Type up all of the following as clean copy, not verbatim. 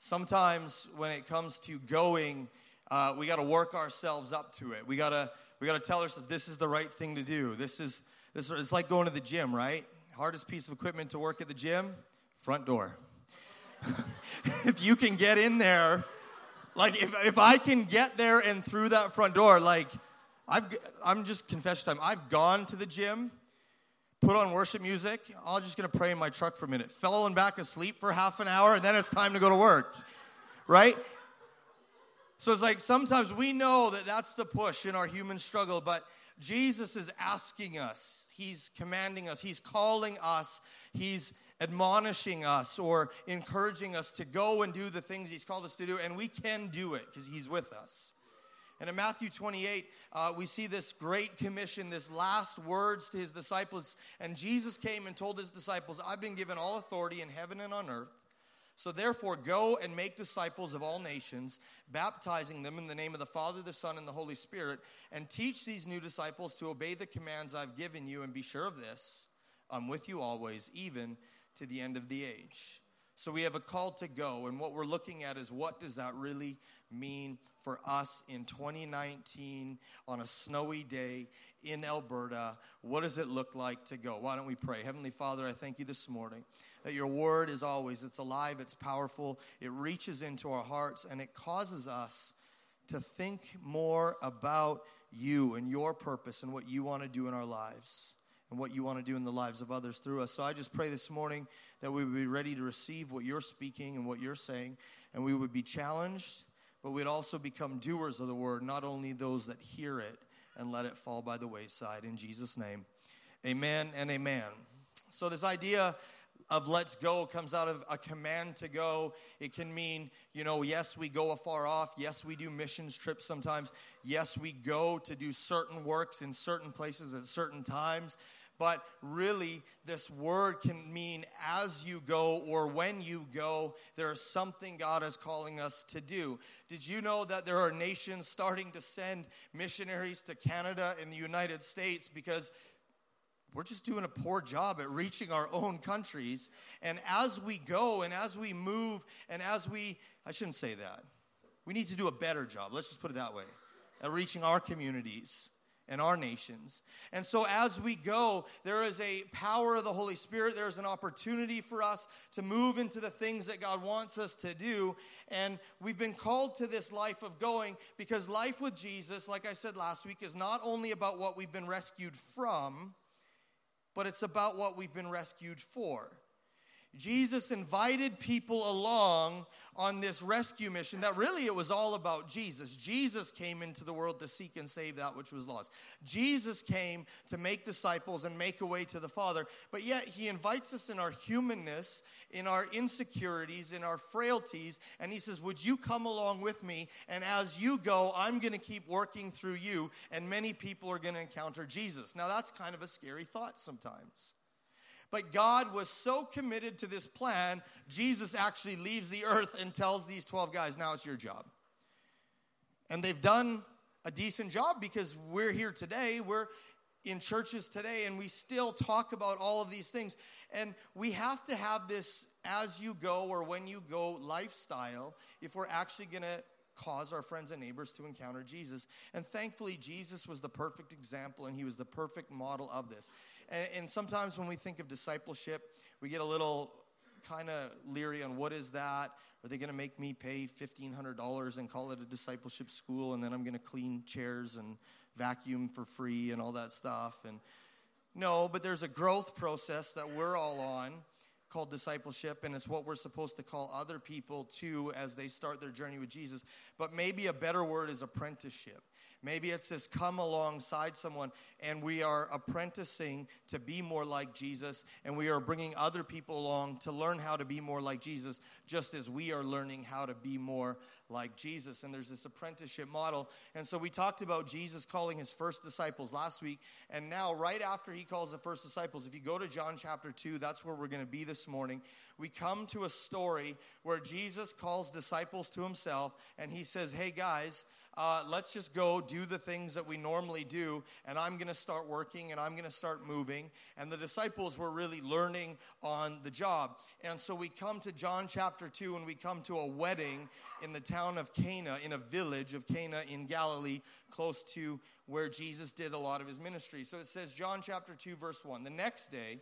Sometimes when it comes to going, we got to work ourselves up to it. We got to tell ourselves this is the right thing to do. This is it's like going to the gym, right? Hardest piece of equipment to work at the gym, front door. If you can get in there, like if I can get there and through that front door, like I'm just confession time. I've gone to the gym, put on worship music. I'm just going to pray in my truck for a minute. Fallen back asleep for half an hour, and then it's time to go to work, right? So it's like sometimes we know that that's the push in our human struggle, but Jesus is asking us. He's commanding us. He's calling us. He's admonishing us or encouraging us to go and do the things he's called us to do, and we can do it because he's with us. And in Matthew 28, we see this great commission, this last words to his disciples. And Jesus came and told his disciples, I've been given all authority in heaven and on earth. So therefore, go and make disciples of all nations, baptizing them in the name of the Father, the Son, and the Holy Spirit, and teach these new disciples to obey the commands I've given you, and be sure of this, I'm with you always, even to the end of the age. So we have a call to go, and what we're looking at is what does that really mean for us in 2019 on a snowy day in Alberta? What does it look like to go? Why don't we pray? Heavenly Father, I thank you this morning that your word is always, it's alive, it's powerful, it reaches into our hearts, and it causes us to think more about you and your purpose and what you want to do in our lives, and what you want to do in the lives of others through us. So I just pray this morning that we would be ready to receive what you're speaking and what you're saying, and we would be challenged, but we'd also become doers of the word, not only those that hear it and let it fall by the wayside. In Jesus' name, amen and amen. So this idea of let's go comes out of a command to go. It can mean, you know, yes, we go afar off. Yes, we do missions trips sometimes. Yes, we go to do certain works in certain places at certain times. But really, this word can mean as you go or when you go, there is something God is calling us to do. Did you know that there are nations starting to send missionaries to Canada and the United States because we're just doing a poor job at reaching our own countries? And as we go and as we move and as we, I shouldn't say that. We need to do a better job, let's just put it that way, at reaching our communities and our nations. And so as we go, there is a power of the Holy Spirit. There is an opportunity for us to move into the things that God wants us to do. And we've been called to this life of going because life with Jesus, like I said last week, is not only about what we've been rescued from, but it's about what we've been rescued for. Jesus invited people along on this rescue mission that really it was all about Jesus. Jesus came into the world to seek and save that which was lost. Jesus came to make disciples and make a way to the Father. But yet he invites us in our humanness, in our insecurities, in our frailties. And he says, would you come along with me? And as you go, I'm going to keep working through you. And many people are going to encounter Jesus. Now that's kind of a scary thought sometimes. But God was so committed to this plan, Jesus actually leaves the earth and tells these 12 guys, now it's your job. And they've done a decent job because we're here today, we're in churches today, and we still talk about all of these things. And we have to have this as you go or when you go lifestyle if we're actually going to cause our friends and neighbors to encounter Jesus. And thankfully, Jesus was the perfect example, and he was the perfect model of this. And sometimes when we think of discipleship, we get a little kind of leery on what is that? Are they going to make me pay $1,500 and call it a discipleship school, and then I'm going to clean chairs and vacuum for free and all that stuff? And no, but there's a growth process that we're all on called discipleship, and it's what we're supposed to call other people to as they start their journey with Jesus. But maybe a better word is apprenticeship. Maybe it's this come alongside someone, and we are apprenticing to be more like Jesus, and we are bringing other people along to learn how to be more like Jesus, just as we are learning how to be more like Jesus. And there's this apprenticeship model. And so we talked about Jesus calling his first disciples last week, and now right after he calls the first disciples, if you go to John chapter 2, that's where we're going to be this morning, we come to a story where Jesus calls disciples to himself, and he says, hey guys, Let's just go do the things that we normally do, and I'm going to start working, and I'm going to start moving. And the disciples were really learning on the job. And so we come to John chapter 2, and we come to a wedding in the town of Cana, in a village of Cana in Galilee, close to where Jesus did a lot of his ministry. So it says, John chapter 2, verse 1, the next day,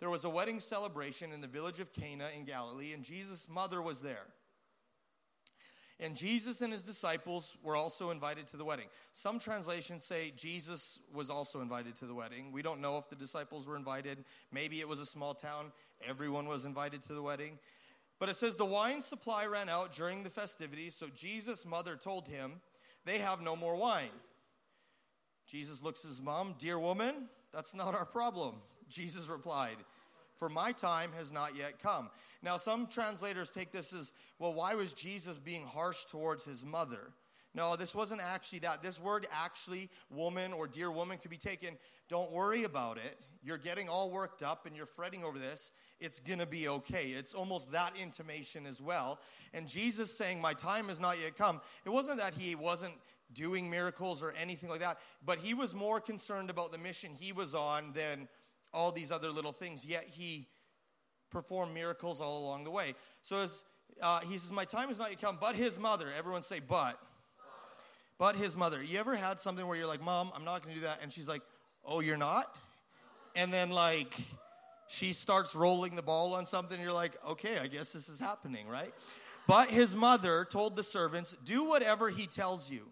there was a wedding celebration in the village of Cana in Galilee, and Jesus' mother was there. And Jesus and his disciples were also invited to the wedding. Some translations say Jesus was also invited to the wedding. We don't know if the disciples were invited. Maybe it was a small town. Everyone was invited to the wedding. But it says the wine supply ran out during the festivities, so Jesus' mother told him, "They have no more wine." Jesus looks at his mom, "Dear woman, that's not our problem." Jesus replied, "For my time has not yet come." Now, some translators take this as, well, why was Jesus being harsh towards his mother? No, this wasn't actually that. This word actually, woman or dear woman, could be taken, don't worry about it. You're getting all worked up and you're fretting over this. It's going to be okay. It's almost that intimation as well. And Jesus saying, my time has not yet come. It wasn't that he wasn't doing miracles or anything like that, but he was more concerned about the mission he was on than all these other little things, yet he performed miracles all along the way. So he says, my time is not yet come, but his mother. Everyone say, but. But his mother. You ever had something where you're like, Mom, I'm not going to do that? And she's like, oh, you're not? And then, like, she starts rolling the ball on something. And you're like, okay, I guess this is happening, right? But his mother told the servants, do whatever he tells you.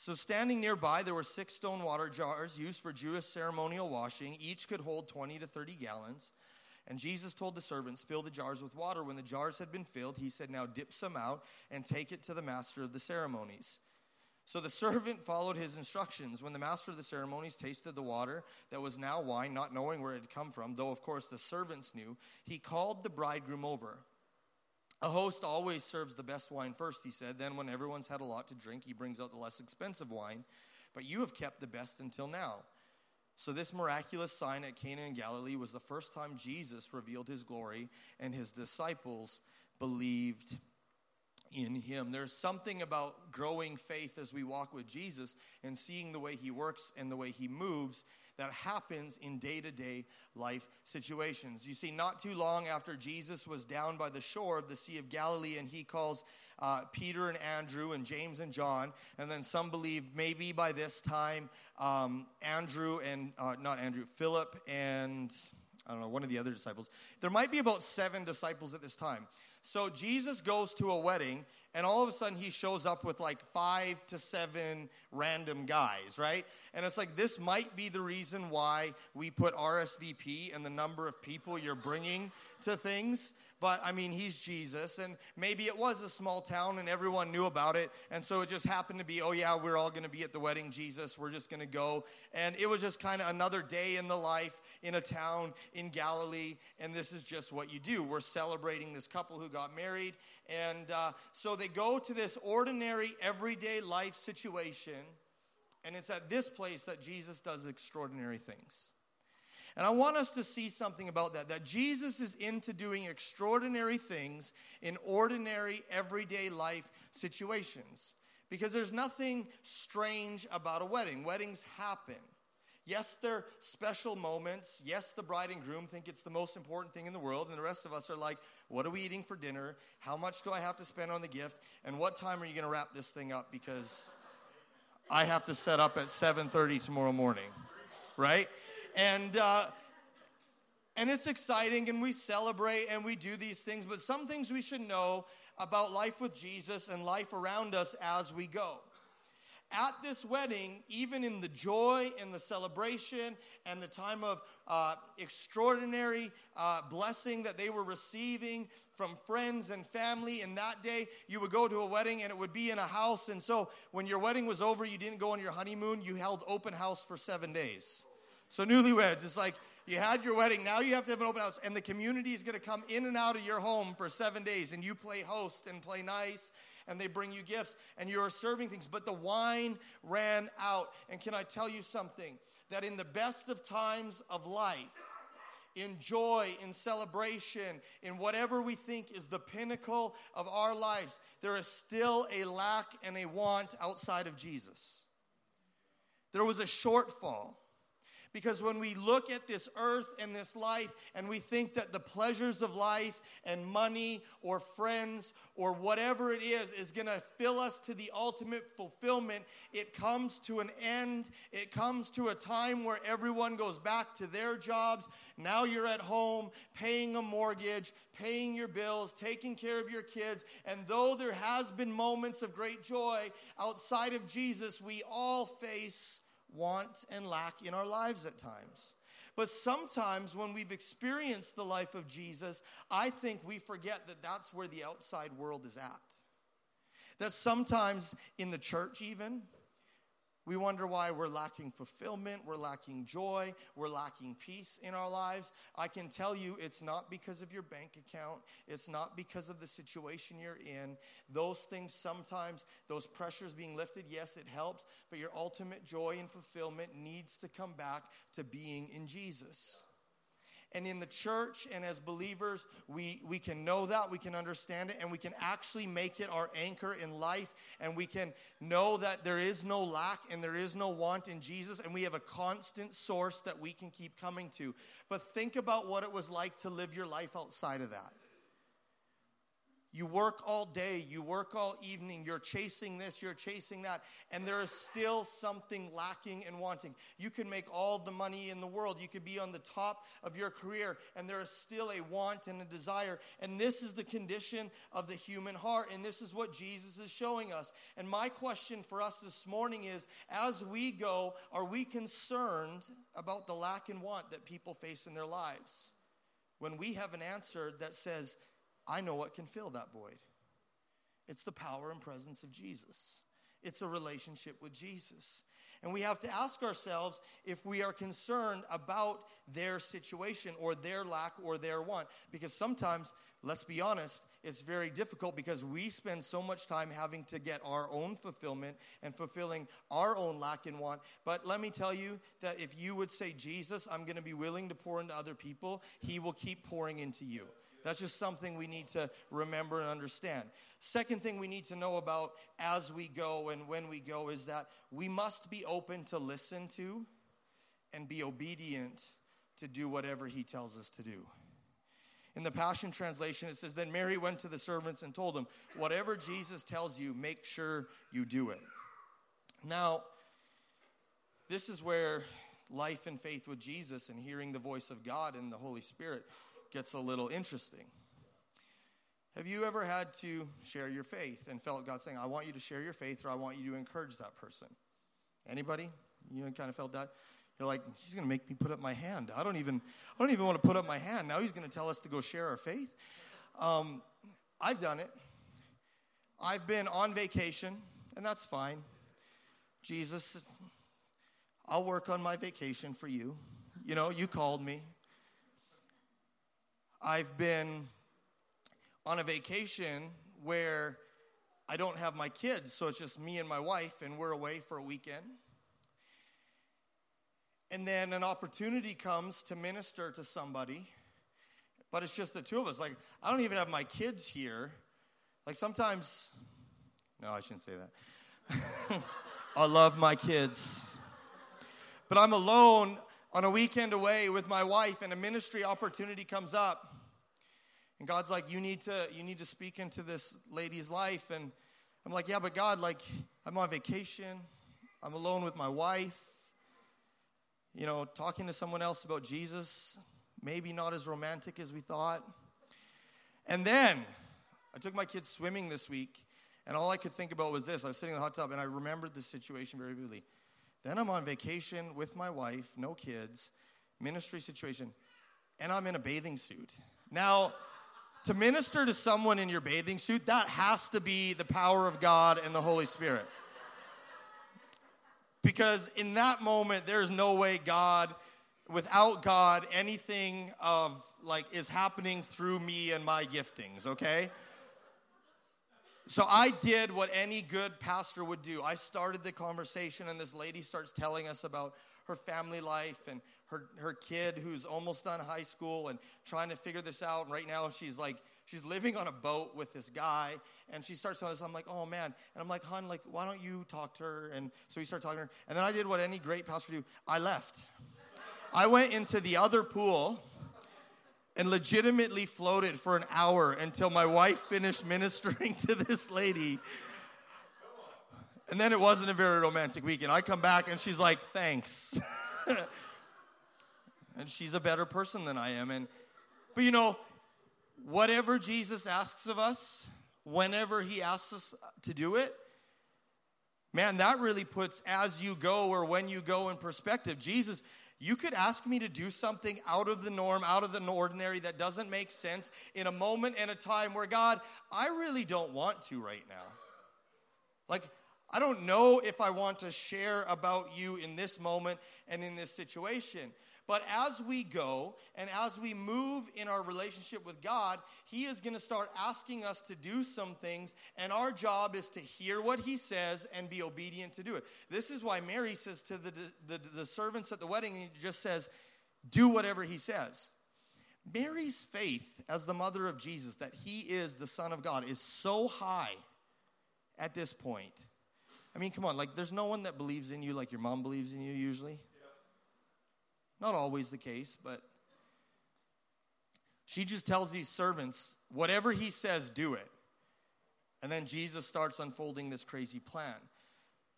So standing nearby, there were 6 stone water jars used for Jewish ceremonial washing. Each could hold 20 to 30 gallons. And Jesus told the servants, fill the jars with water. When the jars had been filled, he said, now dip some out and take it to the master of the ceremonies. So the servant followed his instructions. When the master of the ceremonies tasted the water that was now wine, not knowing where it had come from, though of course the servants knew, he called the bridegroom over. A host always serves the best wine first, he said. Then when everyone's had a lot to drink, he brings out the less expensive wine. But you have kept the best until now. So this miraculous sign at Cana in Galilee was the first time Jesus revealed his glory, and his disciples believed in him. There's something about growing faith as we walk with Jesus and seeing the way he works and the way he moves that happens in day-to-day life situations. You see, not too long after Jesus was down by the shore of the Sea of Galilee, and he calls Peter and Andrew and James and John, and then some believe maybe by this time Philip and, I don't know, one of the other disciples. There might be about 7 disciples at this time. So Jesus goes to a wedding, and all of a sudden he shows up with like 5 to 7 random guys, right? And it's like, this might be the reason why we put RSVP and the number of people you're bringing to things. But, I mean, he's Jesus, and maybe it was a small town, and everyone knew about it, and so it just happened to be, oh, yeah, we're all going to be at the wedding, Jesus, we're just going to go, and it was just kind of another day in the life in a town in Galilee, and this is just what you do. We're celebrating this couple who got married, and so they go to this ordinary, everyday life situation, and it's at this place that Jesus does extraordinary things. And I want us to see something about that Jesus is into doing extraordinary things in ordinary, everyday life situations. Because there's nothing strange about a wedding. Weddings happen. Yes, they're special moments. Yes, the bride and groom think it's the most important thing in the world, and the rest of us are like, what are we eating for dinner? How much do I have to spend on the gift? And what time are you going to wrap this thing up? Because I have to set up at 7:30 tomorrow morning, right? And it's exciting, and we celebrate, and we do these things. But some things we should know about life with Jesus and life around us as we go. At this wedding, even in the joy and the celebration and the time of extraordinary blessing that they were receiving from friends and family, in that day, you would go to a wedding, and it would be in a house. And so when your wedding was over, you didn't go on your honeymoon. You held open house for 7 days. So newlyweds, it's like you had your wedding, now you have to have an open house, and the community is going to come in and out of your home for 7 days, and you play host and play nice, and they bring you gifts, and you're serving things, but the wine ran out. And can I tell you something? That in the best of times of life, in joy, in celebration, in whatever we think is the pinnacle of our lives, there is still a lack and a want outside of Jesus. There was a shortfall. Because when we look at this earth and this life and we think that the pleasures of life and money or friends or whatever it is going to fill us to the ultimate fulfillment, it comes to an end. It comes to a time where everyone goes back to their jobs. Now you're at home paying a mortgage, paying your bills, taking care of your kids. And though there has been moments of great joy outside of Jesus, we all face want and lack in our lives at times. But sometimes when we've experienced the life of Jesus, I think we forget that that's where the outside world is at. That sometimes in the church even, we wonder why we're lacking fulfillment, we're lacking joy, we're lacking peace in our lives. I can tell you it's not because of your bank account. It's not because of the situation you're in. Those things sometimes, those pressures being lifted, yes, it helps. But your ultimate joy and fulfillment needs to come back to being in Jesus. And in the church and as believers, we can know that, we can understand it, and we can actually make it our anchor in life. And we can know that there is no lack and there is no want in Jesus, and we have a constant source that we can keep coming to. But think about what it was like to live your life outside of that. You work all day, you work all evening, you're chasing this, you're chasing that, and there is still something lacking and wanting. You can make all the money in the world, you could be on the top of your career, and there is still a want and a desire, and this is the condition of the human heart, and this is what Jesus is showing us. And my question for us this morning is, as we go, are we concerned about the lack and want that people face in their lives? When we have an answer that says, I know what can fill that void. It's the power and presence of Jesus. It's a relationship with Jesus. And we have to ask ourselves if we are concerned about their situation or their lack or their want. Because sometimes, let's be honest, it's very difficult because we spend so much time having to get our own fulfillment and fulfilling our own lack and want. But let me tell you that if you would say, Jesus, I'm going to be willing to pour into other people, he will keep pouring into you. That's just something we need to remember and understand. Second thing we need to know about as we go and when we go is that we must be open to listen to and be obedient to do whatever he tells us to do. In the Passion Translation, it says, Then Mary went to the servants and told them, Whatever Jesus tells you, make sure you do it. Now, this is where life and faith with Jesus and hearing the voice of God and the Holy Spirit gets a little interesting. Have you ever had to share your faith and felt God saying, I want you to share your faith, or I want you to encourage that person? Anybody? You know, kind of felt that? You're like, he's going to make me put up my hand. I don't even want to put up my hand. Now he's going to tell us to go share our faith. I've done it. I've been on vacation, and that's fine. Jesus, I'll work on my vacation for you. You know, you called me. I've been on a vacation where I don't have my kids, so it's just me and my wife, and we're away for a weekend. And then an opportunity comes to minister to somebody, but it's just the two of us. Like, I don't even have my kids here. Like, sometimes, no, I shouldn't say that. I love my kids. But I'm alone on a weekend away with my wife, and a ministry opportunity comes up. And God's like, you need to speak into this lady's life. And I'm like, yeah, but God, like, I'm on vacation. I'm alone with my wife. You know, talking to someone else about Jesus, maybe not as romantic as we thought. And then I took my kids swimming this week, and all I could think about was this. I was sitting in the hot tub, and I remembered this situation very vividly. Then I'm on vacation with my wife, no kids, ministry situation, and I'm in a bathing suit. Now, to minister to someone in your bathing suit, that has to be the power of God and the Holy Spirit. Because in that moment, there's no way God, without God, anything of, like, is happening through me and my giftings, okay? So I did what any good pastor would do. I started the conversation, and this lady starts telling us about her family life and her kid who's almost done high school and trying to figure this out. And right now she's living on a boat with this guy, and she starts telling us, I'm like, oh, man. And I'm like, hon, like, why don't you talk to her? And so we start talking to her. And then I did what any great pastor do. I left. I went into the other pool and legitimately floated for an hour until my wife finished ministering to this lady. And then it wasn't a very romantic weekend. I come back, and she's like, thanks. And she's a better person than I am. But, you know, whatever Jesus asks of us, whenever he asks us to do it, man, that really puts as you go or when you go in perspective. Jesus, you could ask me to do something out of the norm, out of the ordinary that doesn't make sense in a moment and a time where, God, I really don't want to right now. Like, I don't know if I want to share about you in this moment and in this situation. But as we go and as we move in our relationship with God, he is going to start asking us to do some things, and our job is to hear what he says and be obedient to do it. This is why Mary says to the servants at the wedding, he just says, do whatever he says. Mary's faith as the mother of Jesus, that he is the Son of God, is so high at this point. I mean, come on, like there's no one that believes in you like your mom believes in you usually. Not always the case, but she just tells these servants, whatever he says, do it. And then Jesus starts unfolding this crazy plan.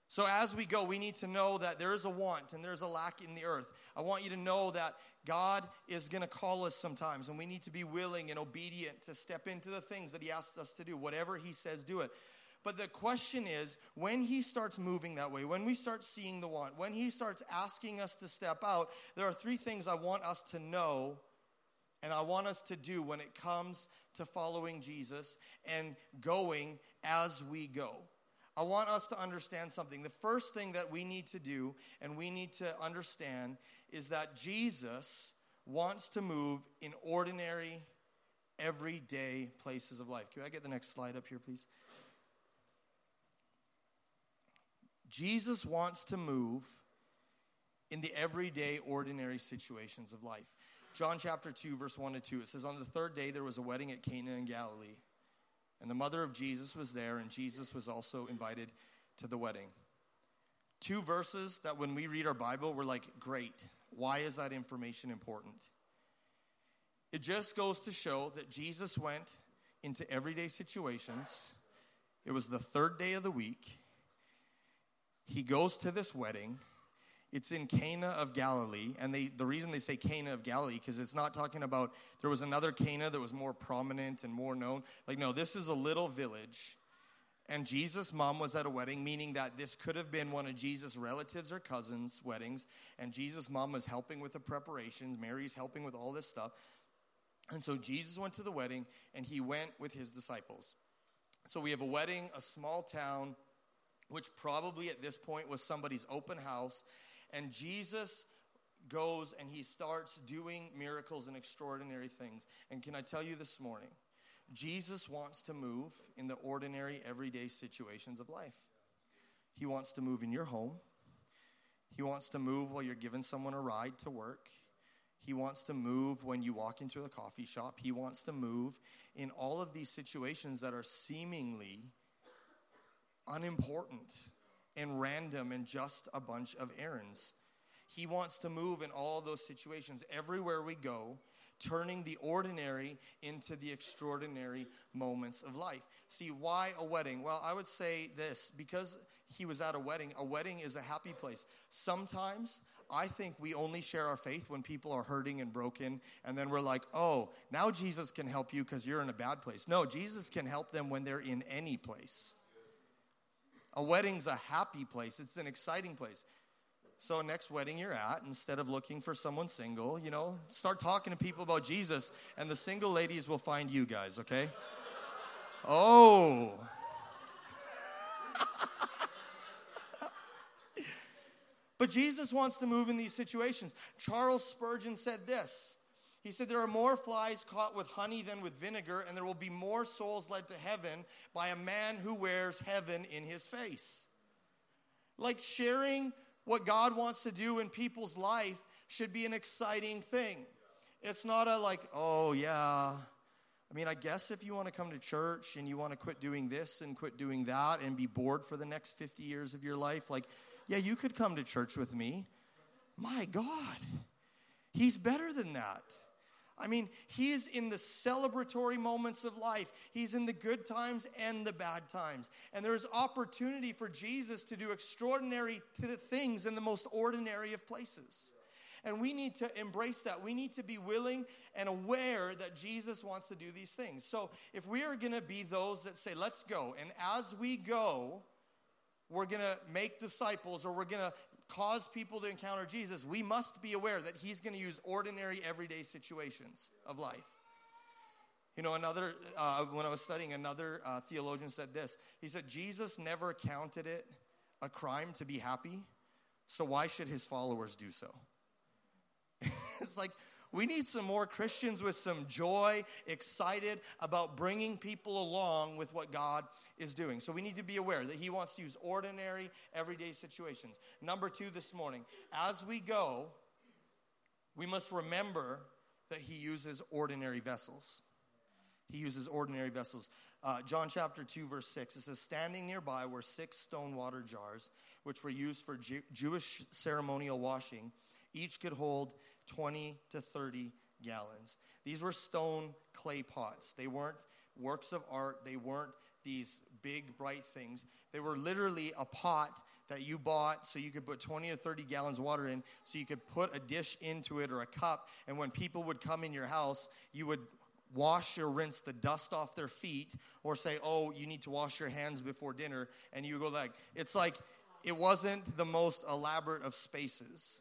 So as we go, we need to know that there is a want and there's a lack in the earth. I want you to know that God is going to call us sometimes, and we need to be willing and obedient to step into the things that he asks us to do. Whatever he says, do it. But the question is, when he starts moving that way, when we start seeing the want, when he starts asking us to step out, there are three things I want us to know and I want us to do when it comes to following Jesus and going as we go. I want us to understand something. The first thing that we need to do and we need to understand is that Jesus wants to move in ordinary, everyday places of life. Can I get the next slide up here, please? Jesus wants to move in the everyday, ordinary situations of life. John chapter 2, verse 1-2, it says, on the third day there was a wedding at Cana in Galilee, and the mother of Jesus was there, and Jesus was also invited to the wedding. Two verses that when we read our Bible, we're like, great, why is that information important? It just goes to show that Jesus went into everyday situations. It was the third day of the week. He goes to this wedding. It's in Cana of Galilee. And the reason they say Cana of Galilee, because it's not talking about there was another Cana that was more prominent and more known. Like, no, this is a little village. And Jesus' mom was at a wedding, meaning that this could have been one of Jesus' relatives or cousins' weddings. And Jesus' mom was helping with the preparations. Mary's helping with all this stuff. And so Jesus went to the wedding, and he went with his disciples. So we have a wedding, a small town, which probably at this point was somebody's open house. And Jesus goes and he starts doing miracles and extraordinary things. And can I tell you this morning, Jesus wants to move in the ordinary, everyday situations of life. He wants to move in your home. He wants to move while you're giving someone a ride to work. He wants to move when you walk into a coffee shop. He wants to move in all of these situations that are seemingly unimportant and random and just a bunch of errands. He wants to move in all those situations everywhere we go, turning the ordinary into the extraordinary moments of life. See, why a wedding? Well, I would say this, because he was at a wedding is a happy place. Sometimes I think we only share our faith when people are hurting and broken, and then we're like, oh, now Jesus can help you because you're in a bad place. No, Jesus can help them when they're in any place. A wedding's a happy place. It's an exciting place. So next wedding you're at, instead of looking for someone single, you know, start talking to people about Jesus, and the single ladies will find you guys, okay? Oh. But Jesus wants to move in these situations. Charles Spurgeon said this. He said, there are more flies caught with honey than with vinegar, and there will be more souls led to heaven by a man who wears heaven in his face. Like sharing What God wants to do in people's life should be an exciting thing. It's not a like, oh, yeah, I mean, I guess if you want to come to church and you want to quit doing this and quit doing that and be bored for the next 50 years of your life, like, yeah, you could come to church with me. My God, he's better than that. I mean, he's in the celebratory moments of life. He's in the good times and the bad times. And there is opportunity for Jesus to do extraordinary things in the most ordinary of places. And we need to embrace that. We need to be willing and aware that Jesus wants to do these things. So if we are going to be those that say, let's go, and as we go, we're going to make disciples, or we're going to cause people to encounter Jesus, we must be aware that he's going to use ordinary, everyday situations of life. You know, another, when I was studying, another theologian said this. He said, Jesus never counted it a crime to be happy, so why should his followers do so? It's like, we need some more Christians with some joy, excited about bringing people along with what God is doing. So we need to be aware that he wants to use ordinary, everyday situations. Number two this morning, as we go, we must remember that he uses ordinary vessels. He uses ordinary vessels. John chapter 2, verse 6, it says, standing nearby were 6 stone water jars, which were used for Jewish ceremonial washing. Each could hold 20 to 30 gallons. These were stone clay pots. They weren't works of art. They weren't these big, bright things. They were literally a pot that you bought so you could put 20 or 30 gallons of water in, so you could put a dish into it or a cup. And when people would come in your house, you would wash or rinse the dust off their feet, or say, oh, you need to wash your hands before dinner. And you go like, it's like, it wasn't the most elaborate of spaces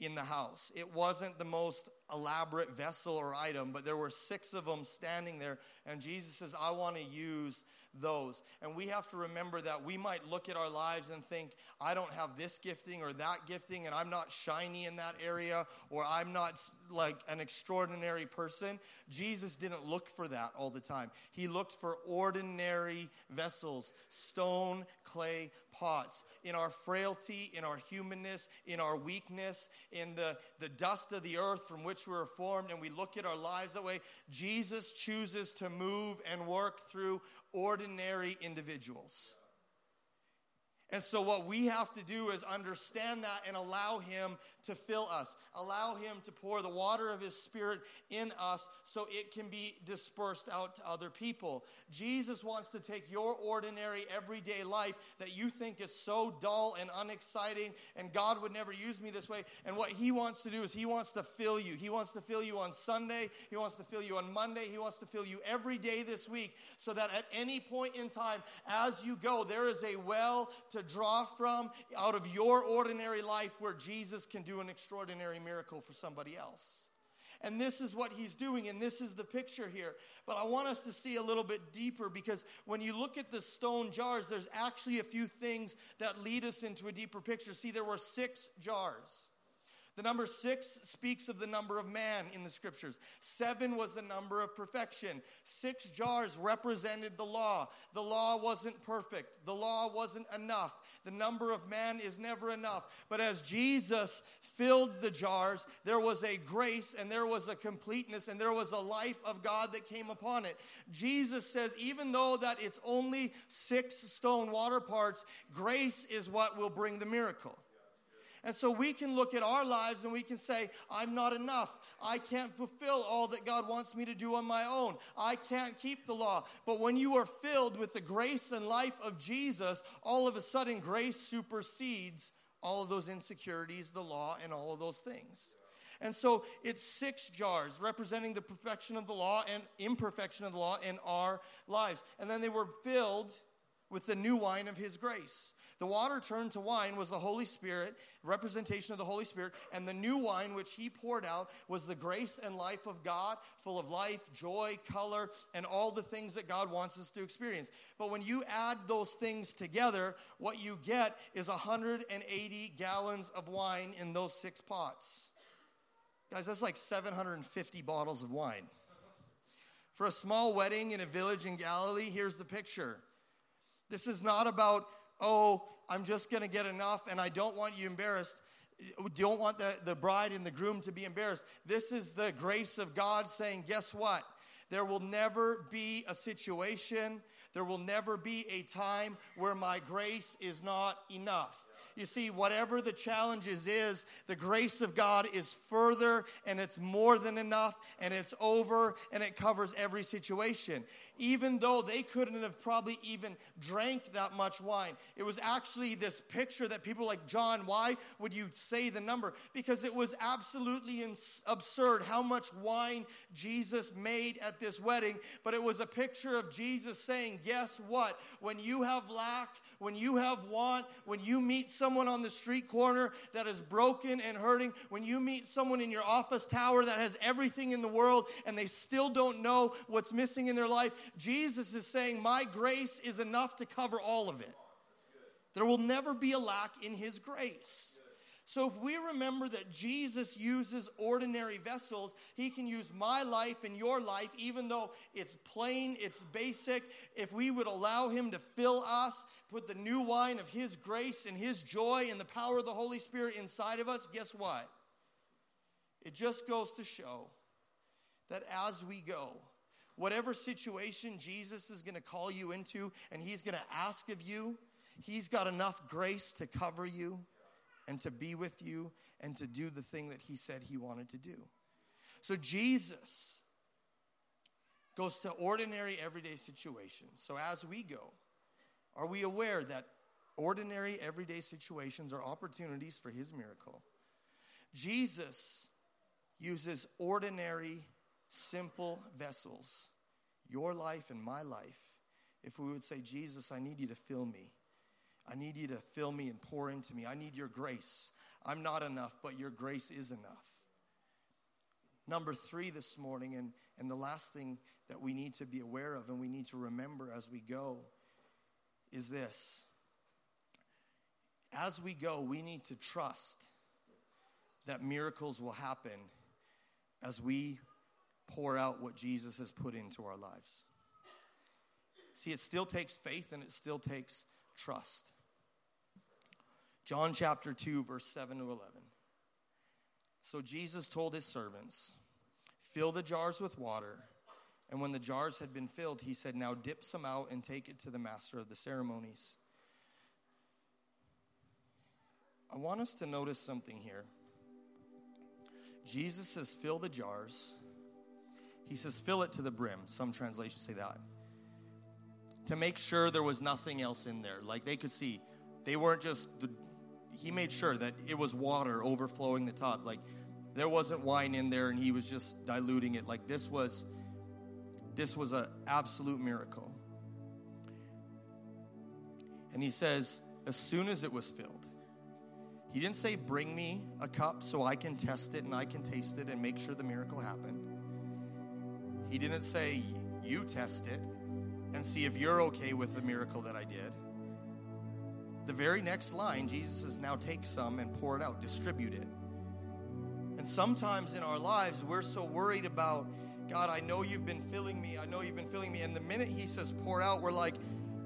in the house. It wasn't the most elaborate vessel or item, but there were 6 of them standing there, and Jesus says, I want to use those. And we have to remember that we might look at our lives and think, I don't have this gifting or that gifting, and I'm not shiny in that area, or I'm not like an extraordinary person. Jesus didn't look for that all the time. He looked for ordinary vessels, stone, clay pots. In our frailty, in our humanness, in our weakness, in the dust of the earth from which we were formed, and we look at our lives that way, Jesus chooses to move and work through ordinary individuals. And so what we have to do is understand that and allow him to fill us. Allow him to pour the water of his Spirit in us so it can be dispersed out to other people. Jesus wants to take your ordinary, everyday life that you think is so dull and unexciting, and God would never use me this way. And what he wants to do is he wants to fill you. He wants to fill you on Sunday. He wants to fill you on Monday. He wants to fill you every day this week, so that at any point in time, as you go, there is a well to draw from out of your ordinary life where Jesus can do an extraordinary miracle for somebody else. And this is what he's doing, and this is the picture here. But I want us to see a little bit deeper, because when you look at the stone jars, there's actually a few things that lead us into a deeper picture. See, there were 6 jars. The number 6 speaks of the number of man in the scriptures. 7 was the number of perfection. 6 jars represented the law. The law wasn't perfect. The law wasn't enough. The number of man is never enough. But as Jesus filled the jars, there was a grace, and there was a completeness, and there was a life of God that came upon it. Jesus says, even though that it's only 6 stone water parts, grace is what will bring the miracle. And so we can look at our lives and we can say, I'm not enough. I can't fulfill all that God wants me to do on my own. I can't keep the law. But when you are filled with the grace and life of Jesus, all of a sudden grace supersedes all of those insecurities, the law, and all of those things. And so it's 6 jars representing the perfection of the law and imperfection of the law in our lives. And then they were filled with the new wine of his grace. The water turned to wine was the Holy Spirit, representation of the Holy Spirit, and the new wine which he poured out was the grace and life of God, full of life, joy, color, and all the things that God wants us to experience. But when you add those things together, what you get is 180 gallons of wine in those 6 pots. Guys, that's like 750 bottles of wine. For a small wedding in a village in Galilee, here's the picture. This is not about oh, I'm just going to get enough and I don't want you embarrassed. Don't want the bride and the groom to be embarrassed. This is the grace of God saying, guess what? There will never be a situation, there will never be a time where my grace is not enough. You see, whatever the challenges is, the grace of God is further, and it's more than enough, and it's over, and it covers every situation. Even though they couldn't have probably even drank that much wine. It was actually this picture that people like, John, why would you say the number? Because it was absolutely absurd how much wine Jesus made at this wedding, but it was a picture of Jesus saying, guess what? When you have lack, when you have want, when you meet someone on the street corner that is broken and hurting, when you meet someone in your office tower that has everything in the world and they still don't know what's missing in their life, Jesus is saying, my grace is enough to cover all of it. There will never be a lack in his grace. So if we remember that Jesus uses ordinary vessels, he can use my life and your life, even though it's plain, it's basic. If we would allow him to fill us, put the new wine of his grace and his joy and the power of the Holy Spirit inside of us, guess what? It just goes to show that as we go, whatever situation Jesus is going to call you into and he's going to ask of you, he's got enough grace to cover you and to be with you, and to do the thing that he said he wanted to do. So Jesus goes to ordinary, everyday situations. So as we go, are we aware that ordinary, everyday situations are opportunities for his miracle? Jesus uses ordinary, simple vessels, your life and my life. If we would say, Jesus, I need you to fill me. I need you to fill me and pour into me. I need your grace. I'm not enough, but your grace is enough. Number 3 this morning, and the last thing that we need to be aware of and we need to remember as we go is this. As we go, we need to trust that miracles will happen as we pour out what Jesus has put into our lives. See, it still takes faith and it still takes trust. John chapter 2, verse 7 to 11. So Jesus told his servants, fill the jars with water. And when the jars had been filled, he said, now dip some out and take it to the master of the ceremonies. I want us to notice something here. Jesus says, fill the jars. He says, fill it to the brim. Some translations say that. To make sure there was nothing else in there. Like they could see. They weren't just, he made sure that it was water overflowing the top. Like there wasn't wine in there and he was just diluting it. Like this was an absolute miracle. And he says, as soon as it was filled. He didn't say, bring me a cup so I can test it and I can taste it and make sure the miracle happened. He didn't say, you test it and see if you're okay with the miracle that I did. The very next line, Jesus says, now take some and pour it out, distribute it. And sometimes in our lives, we're so worried about, God, I know you've been filling me. I know you've been filling me. And the minute he says pour out, we're like,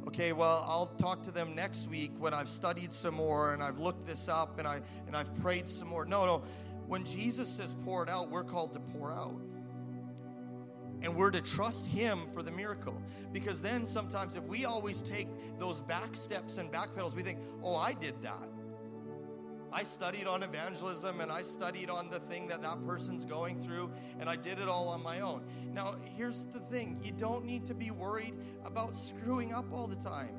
okay, well, I'll talk to them next week when I've studied some more and I've looked this up and I've prayed some more. No. When Jesus says pour it out, we're called to pour out. And we're to trust him for the miracle. Because then sometimes if we always take those back steps and back pedals, we think, oh, I did that. I studied on evangelism and I studied on the thing that person's going through and I did it all on my own. Now, here's the thing. You don't need to be worried about screwing up all the time.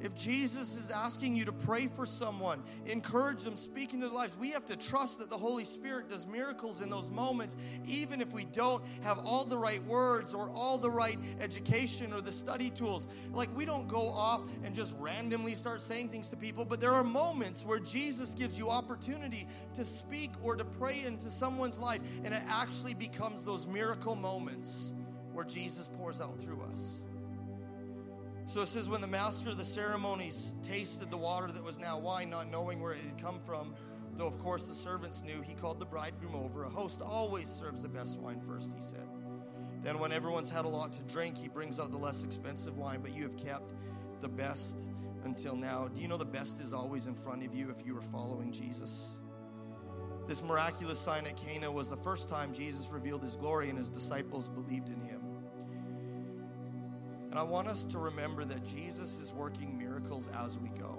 If Jesus is asking you to pray for someone, encourage them, speak into their lives, we have to trust that the Holy Spirit does miracles in those moments, even if we don't have all the right words or all the right education or the study tools. Like, we don't go off and just randomly start saying things to people, but there are moments where Jesus gives you opportunity to speak or to pray into someone's life, and it actually becomes those miracle moments where Jesus pours out through us. So it says, when the master of the ceremonies tasted the water that was now wine, not knowing where it had come from, though of course the servants knew, he called the bridegroom over. A host always serves the best wine first, he said. Then when everyone's had a lot to drink, he brings out the less expensive wine, but you have kept the best until now, do you know the best is always in front of you if you are following Jesus? This miraculous sign at Cana was the first time Jesus revealed his glory and his disciples believed in him. And I want us to remember that Jesus is working miracles as we go.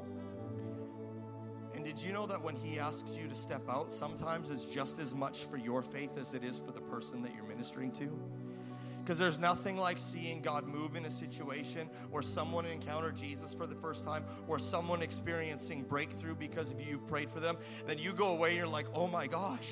And did you know that when he asks you to step out, sometimes it's just as much for your faith as it is for the person that you're ministering to? Because there's nothing like seeing God move in a situation, or someone encounter Jesus for the first time, or someone experiencing breakthrough because of you've prayed for them. Then you go away and you're like, oh my gosh,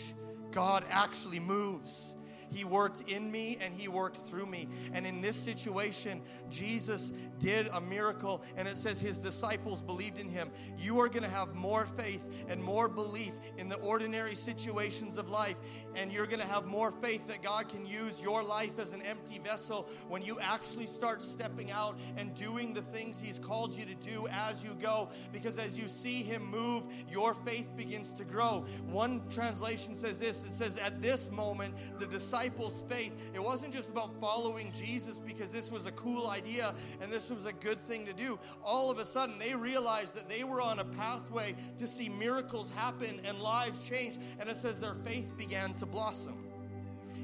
God actually moves. He worked in me and he worked through me. And in this situation, Jesus did a miracle, and it says his disciples believed in him. You are going to have more faith and more belief in the ordinary situations of life, and you're going to have more faith that God can use your life as an empty vessel when you actually start stepping out and doing the things he's called you to do as you go, because as you see him move, your faith begins to grow. One translation says this, it says at this moment, the disciples' faith, it wasn't just about following Jesus because this was a cool idea and this was a good thing to do. All of a sudden, they realized that they were on a pathway to see miracles happen and lives change. And it says their faith began to blossom.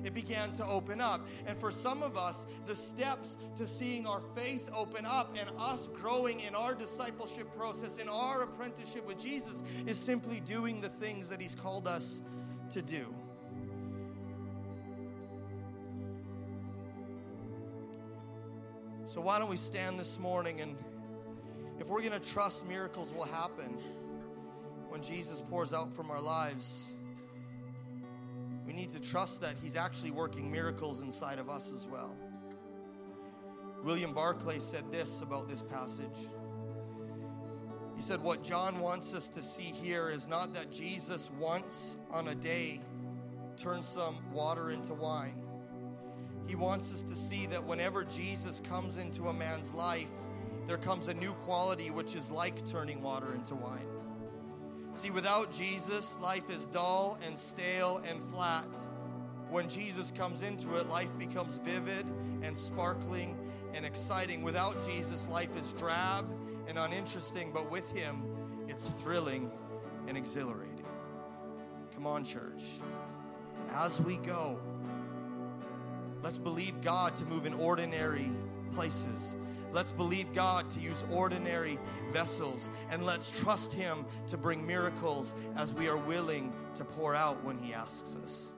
It began to open up. And for some of us, the steps to seeing our faith open up and us growing in our discipleship process, in our apprenticeship with Jesus, is simply doing the things that he's called us to do. So why don't we stand this morning, and if we're going to trust miracles will happen when Jesus pours out from our lives, we need to trust that he's actually working miracles inside of us as well. William Barclay said this about this passage. He said, what John wants us to see here is not that Jesus once on a day turned some water into wine. He wants us to see that whenever Jesus comes into a man's life, there comes a new quality which is like turning water into wine. See, without Jesus, life is dull and stale and flat. When Jesus comes into it, life becomes vivid and sparkling and exciting. Without Jesus, life is drab and uninteresting, but with him, it's thrilling and exhilarating. Come on, church. As we go, let's believe God to move in ordinary places. Let's believe God to use ordinary vessels. And let's trust him to bring miracles as we are willing to pour out when he asks us.